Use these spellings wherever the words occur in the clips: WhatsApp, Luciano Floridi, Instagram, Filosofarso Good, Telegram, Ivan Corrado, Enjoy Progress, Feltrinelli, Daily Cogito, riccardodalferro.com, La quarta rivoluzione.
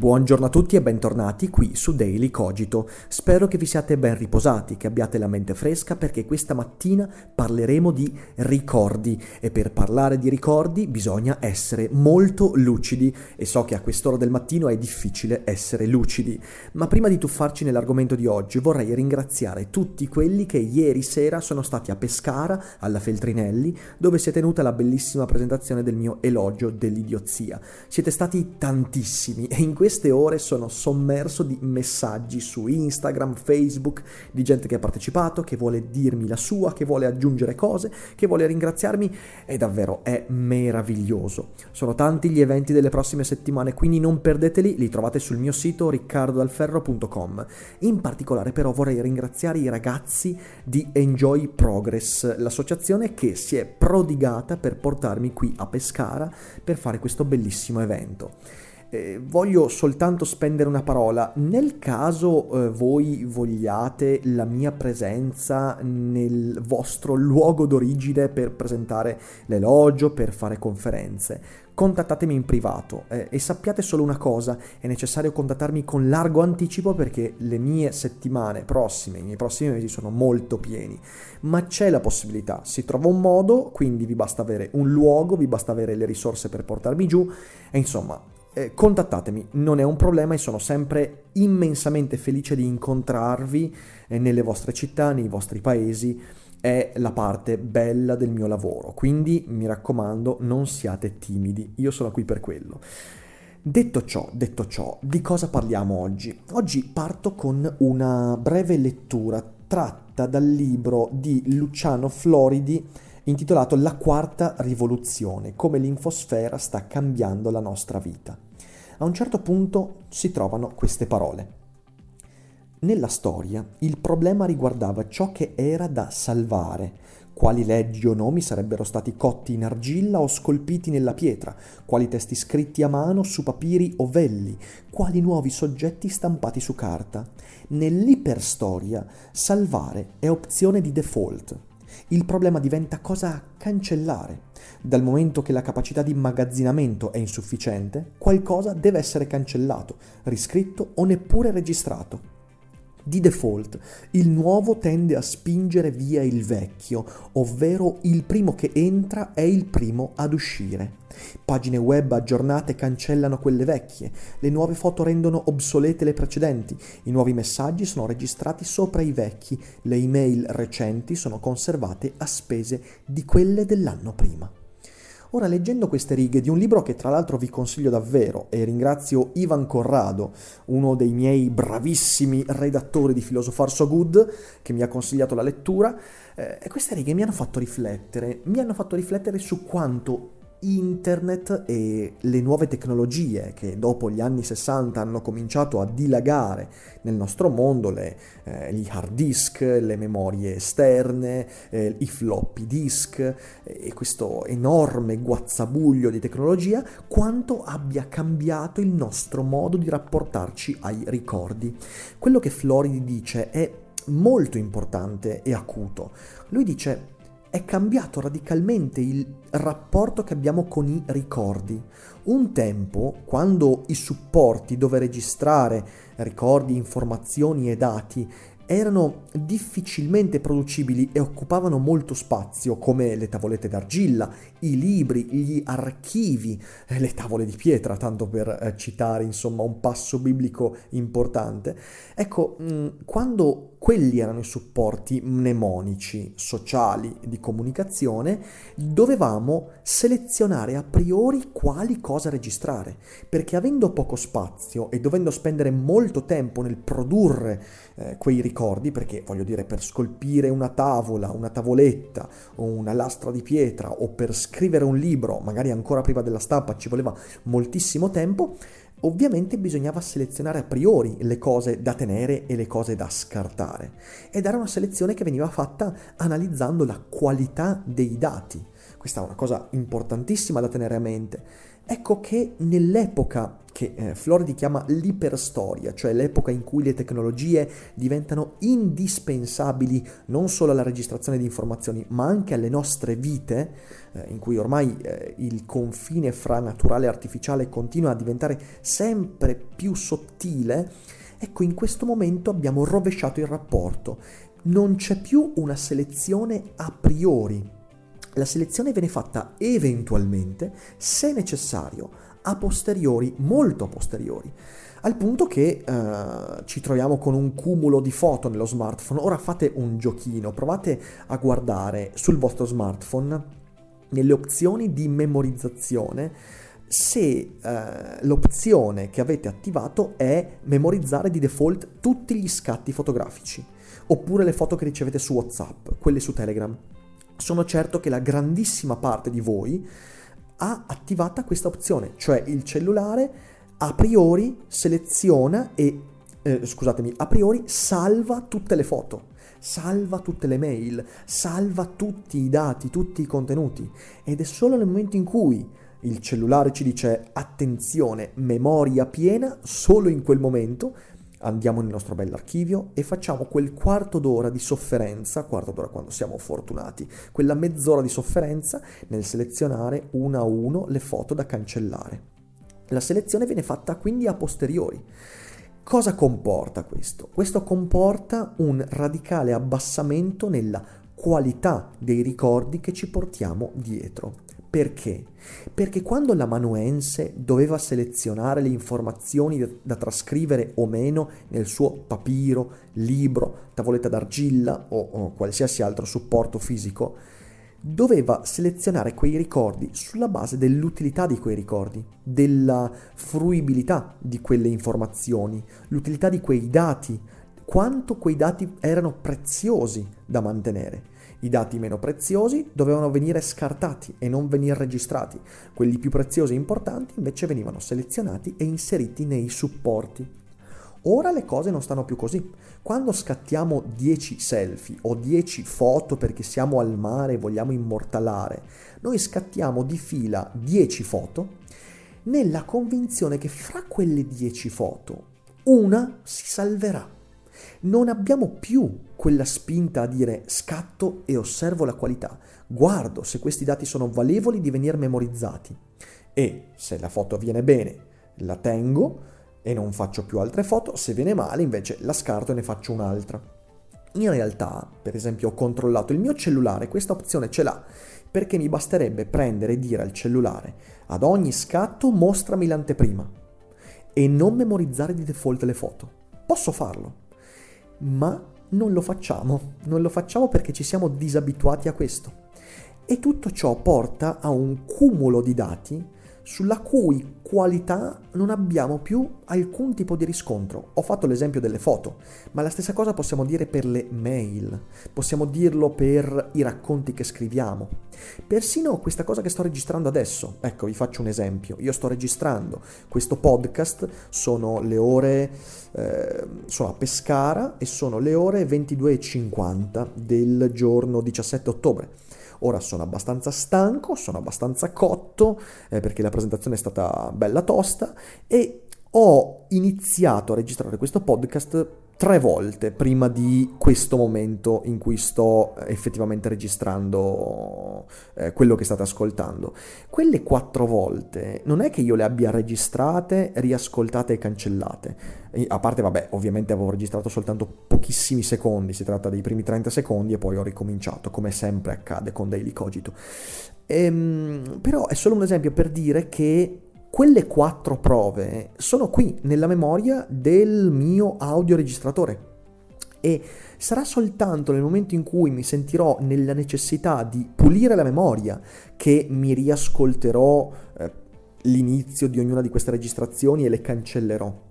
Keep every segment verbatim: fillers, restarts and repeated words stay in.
Buongiorno a tutti e bentornati qui su Daily Cogito. Spero che vi siate ben riposati, che abbiate la mente fresca, perché questa mattina parleremo di ricordi e per parlare di ricordi bisogna essere molto lucidi, e so che a quest'ora del mattino è difficile essere lucidi. Ma prima di tuffarci nell'argomento di oggi vorrei ringraziare tutti quelli che ieri sera sono stati a Pescara alla Feltrinelli, dove si è tenuta la bellissima presentazione del mio elogio dell'idiozia. Siete stati tantissimi e in questo queste ore sono sommerso di messaggi su Instagram, Facebook, di gente che ha partecipato, che vuole dirmi la sua, che vuole aggiungere cose, che vuole ringraziarmi, e davvero è meraviglioso. Sono tanti gli eventi delle prossime settimane, quindi non perdeteli, li trovate sul mio sito riccardo dal ferro punto com. In particolare però vorrei ringraziare i ragazzi di Enjoy Progress, l'associazione che si è prodigata per portarmi qui a Pescara per fare questo bellissimo evento. Eh, voglio soltanto spendere una parola. Nel caso eh, voi vogliate la mia presenza nel vostro luogo d'origine per presentare l'elogio, per fare conferenze, contattatemi in privato eh, e sappiate solo una cosa: è necessario contattarmi con largo anticipo, perché le mie settimane prossime, i miei prossimi mesi sono molto pieni, ma c'è la possibilità, si trova un modo. Quindi vi basta avere un luogo, vi basta avere le risorse per portarmi giù e insomma Eh, contattatemi, non è un problema, e sono sempre immensamente felice di incontrarvi eh, nelle vostre città, nei vostri paesi. È la parte bella del mio lavoro, quindi mi raccomando, non siate timidi, io sono qui per quello. Detto ciò, detto ciò, di cosa parliamo oggi? Oggi parto con una breve lettura tratta dal libro di Luciano Floridi intitolato La quarta rivoluzione, come l'infosfera sta cambiando la nostra vita. A un certo punto si trovano queste parole. Nella storia il problema riguardava ciò che era da salvare, quali leggi o nomi sarebbero stati cotti in argilla o scolpiti nella pietra, quali testi scritti a mano su papiri o velli, quali nuovi soggetti stampati su carta. Nell'iperstoria salvare è opzione di default. Il problema diventa cosa cancellare. Dal momento che la capacità di immagazzinamento è insufficiente, qualcosa deve essere cancellato, riscritto o neppure registrato. Di default, il nuovo tende a spingere via il vecchio, ovvero il primo che entra è il primo ad uscire. Pagine web aggiornate cancellano quelle vecchie, le nuove foto rendono obsolete le precedenti, i nuovi messaggi sono registrati sopra i vecchi, le email recenti sono conservate a spese di quelle dell'anno prima. Ora, leggendo queste righe di un libro che tra l'altro vi consiglio davvero, e ringrazio Ivan Corrado, uno dei miei bravissimi redattori di Filosofarso Good, che mi ha consigliato la lettura, eh, queste righe mi hanno fatto riflettere, mi hanno fatto riflettere su quanto internet e le nuove tecnologie che dopo gli anni sessanta hanno cominciato a dilagare nel nostro mondo, le, eh, gli hard disk, le memorie esterne, eh, i floppy disk eh, e questo enorme guazzabuglio di tecnologia, quanto abbia cambiato il nostro modo di rapportarci ai ricordi. Quello che Floridi dice è molto importante e acuto. Lui dice: è cambiato radicalmente il rapporto che abbiamo con i ricordi. Un tempo, quando i supporti dove registrare ricordi, informazioni e dati erano difficilmente producibili e occupavano molto spazio, come le tavolette d'argilla, i libri, gli archivi, le tavole di pietra, tanto per citare insomma un passo biblico importante, ecco, quando quelli erano i supporti mnemonici, sociali, di comunicazione, dovevamo selezionare a priori quali cosa registrare, perché avendo poco spazio e dovendo spendere molto tempo nel produrre eh, quei ricordi, perché voglio dire, per scolpire una tavola, una tavoletta o una lastra di pietra, o per scrivere un libro, magari ancora prima della stampa, ci voleva moltissimo tempo. Ovviamente bisognava selezionare a priori le cose da tenere e le cose da scartare, ed era una selezione che veniva fatta analizzando la qualità dei dati. Questa è una cosa importantissima da tenere a mente. Ecco che nell'epoca che eh, Floridi chiama l'iperstoria, cioè l'epoca in cui le tecnologie diventano indispensabili non solo alla registrazione di informazioni, ma anche alle nostre vite, eh, in cui ormai eh, il confine fra naturale e artificiale continua a diventare sempre più sottile, ecco in questo momento abbiamo rovesciato il rapporto. Non c'è più una selezione a priori. La selezione viene fatta eventualmente, se necessario, a posteriori, molto a posteriori, al punto che eh, ci troviamo con un cumulo di foto nello smartphone. Ora fate un giochino, provate a guardare sul vostro smartphone, nelle opzioni di memorizzazione, se eh, l'opzione che avete attivato è memorizzare di default tutti gli scatti fotografici, oppure le foto che ricevete su WhatsApp, quelle su Telegram. Sono certo che la grandissima parte di voi ha attivata questa opzione, cioè il cellulare a priori seleziona e, eh, scusatemi, a priori salva tutte le foto, salva tutte le mail, salva tutti i dati, tutti i contenuti, ed è solo nel momento in cui il cellulare ci dice attenzione, memoria piena, solo in quel momento andiamo nel nostro bell'archivio e facciamo quel quarto d'ora di sofferenza, quarto d'ora quando siamo fortunati, quella mezz'ora di sofferenza nel selezionare una a uno le foto da cancellare. La selezione viene fatta quindi a posteriori. Cosa comporta questo? Questo comporta un radicale abbassamento nella qualità dei ricordi che ci portiamo dietro. Perché? Perché quando l'amanuense doveva selezionare le informazioni da trascrivere o meno nel suo papiro, libro, tavoletta d'argilla o, o qualsiasi altro supporto fisico, doveva selezionare quei ricordi sulla base dell'utilità di quei ricordi, della fruibilità di quelle informazioni, l'utilità di quei dati, quanto quei dati erano preziosi da mantenere. I dati meno preziosi dovevano venire scartati e non venire registrati, quelli più preziosi e importanti invece venivano selezionati e inseriti nei supporti. Ora le cose non stanno più così. Quando scattiamo dieci selfie o dieci foto perché siamo al mare e vogliamo immortalare, noi scattiamo di fila dieci foto nella convinzione che fra quelle dieci foto una si salverà. Non abbiamo più quella spinta a dire scatto e osservo la qualità, guardo se questi dati sono valevoli di venire memorizzati e se la foto viene bene la tengo e non faccio più altre foto, se viene male invece la scarto e ne faccio un'altra. In realtà, per esempio, ho controllato il mio cellulare, questa opzione ce l'ha, perché mi basterebbe prendere e dire al cellulare ad ogni scatto mostrami l'anteprima e non memorizzare di default le foto. Posso farlo, ma non lo facciamo, non lo facciamo perché ci siamo disabituati a questo. E tutto ciò porta a un cumulo di dati sulla cui qualità non abbiamo più alcun tipo di riscontro. Ho fatto l'esempio delle foto, ma la stessa cosa possiamo dire per le mail, possiamo dirlo per i racconti che scriviamo. Persino questa cosa che sto registrando adesso, ecco vi faccio un esempio, io sto registrando questo podcast, sono le ore, eh, sono a Pescara e sono le ore ventidue e cinquanta del giorno diciassette ottobre. Ora sono abbastanza stanco, sono abbastanza cotto, eh, perché la presentazione è stata bella tosta e ho iniziato a registrare questo podcast tre volte prima di questo momento in cui sto effettivamente registrando eh, quello che state ascoltando. Quelle quattro volte non è che io le abbia registrate, riascoltate e cancellate. A parte, vabbè, ovviamente avevo registrato soltanto pochissimi secondi, si tratta dei primi trenta secondi e poi ho ricominciato, come sempre accade con Daily Cogito. Ehm, però è solo un esempio per dire che quelle quattro prove sono qui nella memoria del mio audioregistratore e sarà soltanto nel momento in cui mi sentirò nella necessità di pulire la memoria che mi riascolterò eh, l'inizio di ognuna di queste registrazioni e le cancellerò.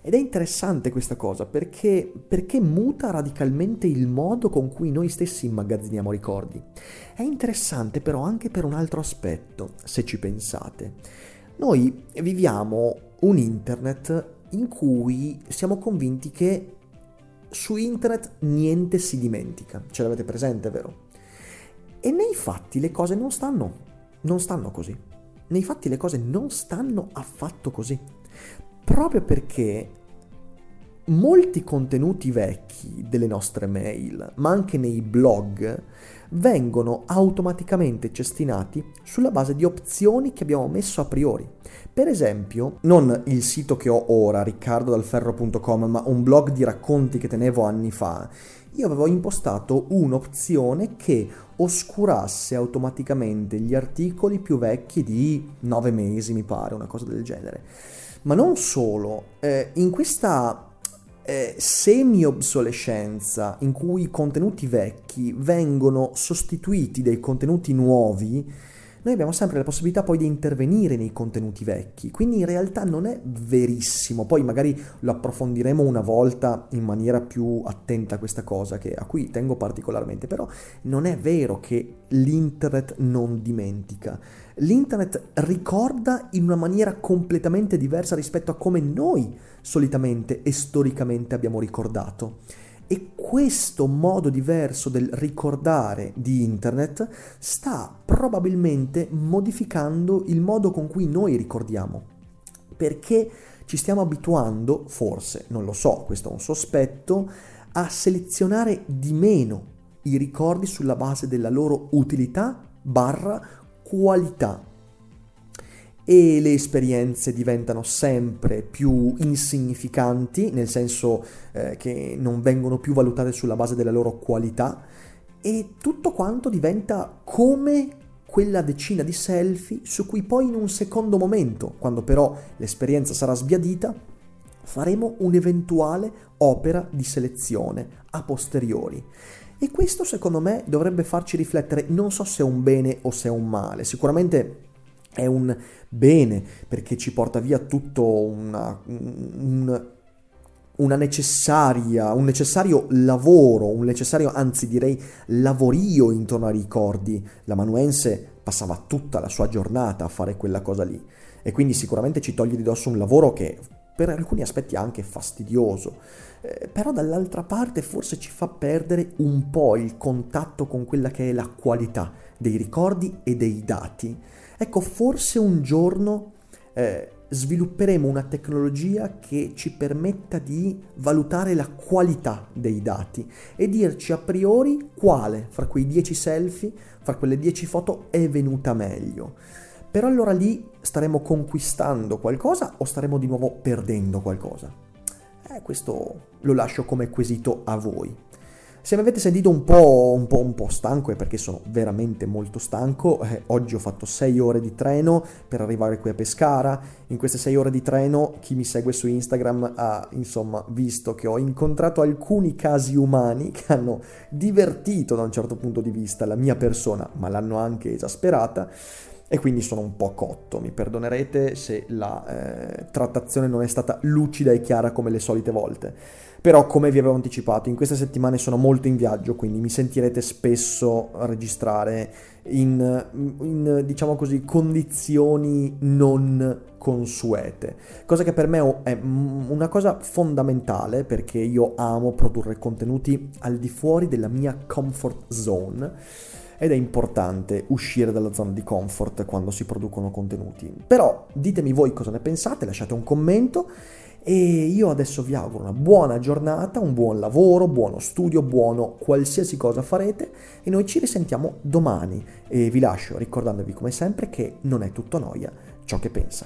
Ed è interessante questa cosa perché, perché muta radicalmente il modo con cui noi stessi immagazziniamo ricordi. È interessante però anche per un altro aspetto, se ci pensate. Noi viviamo un internet in cui siamo convinti che su internet niente si dimentica. Ce l'avete presente, vero? E nei fatti le cose non stanno, non stanno così. Nei fatti le cose non stanno affatto così. Proprio perché molti contenuti vecchi delle nostre mail, ma anche nei blog, vengono automaticamente cestinati sulla base di opzioni che abbiamo messo a priori. Per esempio, non il sito che ho ora, riccardo dal ferro punto com, ma un blog di racconti che tenevo anni fa, io avevo impostato un'opzione che oscurasse automaticamente gli articoli più vecchi di nove mesi, mi pare, una cosa del genere. Ma non solo, eh, in questa Eh, semi-obsolescenza in cui i contenuti vecchi vengono sostituiti dai contenuti nuovi, noi abbiamo sempre la possibilità poi di intervenire nei contenuti vecchi, quindi in realtà non è verissimo. Poi magari lo approfondiremo una volta in maniera più attenta a questa cosa, che a cui tengo particolarmente, però non è vero che l'internet non dimentica. L'internet ricorda in una maniera completamente diversa rispetto a come noi solitamente e storicamente abbiamo ricordato. E questo modo diverso del ricordare di internet sta probabilmente modificando il modo con cui noi ricordiamo, perché ci stiamo abituando, forse, non lo so, questo è un sospetto, a selezionare di meno i ricordi sulla base della loro utilità barra qualità. E le esperienze diventano sempre più insignificanti, nel senso eh, che non vengono più valutate sulla base della loro qualità, e tutto quanto diventa come quella decina di selfie su cui poi in un secondo momento, quando però l'esperienza sarà sbiadita, faremo un'eventuale opera di selezione a posteriori. E questo secondo me dovrebbe farci riflettere, non so se è un bene o se è un male, sicuramente è un bene perché ci porta via tutto una, un, una necessaria, un necessario lavoro, un necessario, anzi direi lavorio intorno ai ricordi. L'amanuense passava tutta la sua giornata a fare quella cosa lì e quindi sicuramente ci toglie di dosso un lavoro che per alcuni aspetti è anche fastidioso, eh, però dall'altra parte forse ci fa perdere un po' il contatto con quella che è la qualità dei ricordi e dei dati. Ecco, forse un giorno eh, svilupperemo una tecnologia che ci permetta di valutare la qualità dei dati e dirci a priori quale fra quei dieci selfie, fra quelle dieci foto è venuta meglio. Però allora lì staremo conquistando qualcosa o staremo di nuovo perdendo qualcosa? Eh, questo lo lascio come quesito a voi. Se mi avete sentito un po', un po', un po' stanco è perché sono veramente molto stanco. Eh, oggi ho fatto sei ore di treno per arrivare qui a Pescara. In queste sei ore di treno chi mi segue su Instagram ha insomma visto che ho incontrato alcuni casi umani che hanno divertito da un certo punto di vista la mia persona, ma l'hanno anche esasperata. E quindi sono un po' cotto, mi perdonerete se la eh, trattazione non è stata lucida e chiara come le solite volte. Però, come vi avevo anticipato, in queste settimane sono molto in viaggio, quindi mi sentirete spesso registrare in, in diciamo così, condizioni non consuete. Cosa che per me è una cosa fondamentale, perché io amo produrre contenuti al di fuori della mia comfort zone. Ed è importante uscire dalla zona di comfort quando si producono contenuti. Però ditemi voi cosa ne pensate, lasciate un commento e io adesso vi auguro una buona giornata, un buon lavoro, buono studio, buono qualsiasi cosa farete e noi ci risentiamo domani e vi lascio ricordandovi come sempre che non è tutto noia ciò che pensa.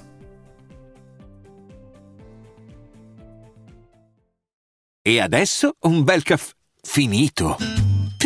E adesso un bel caffè finito.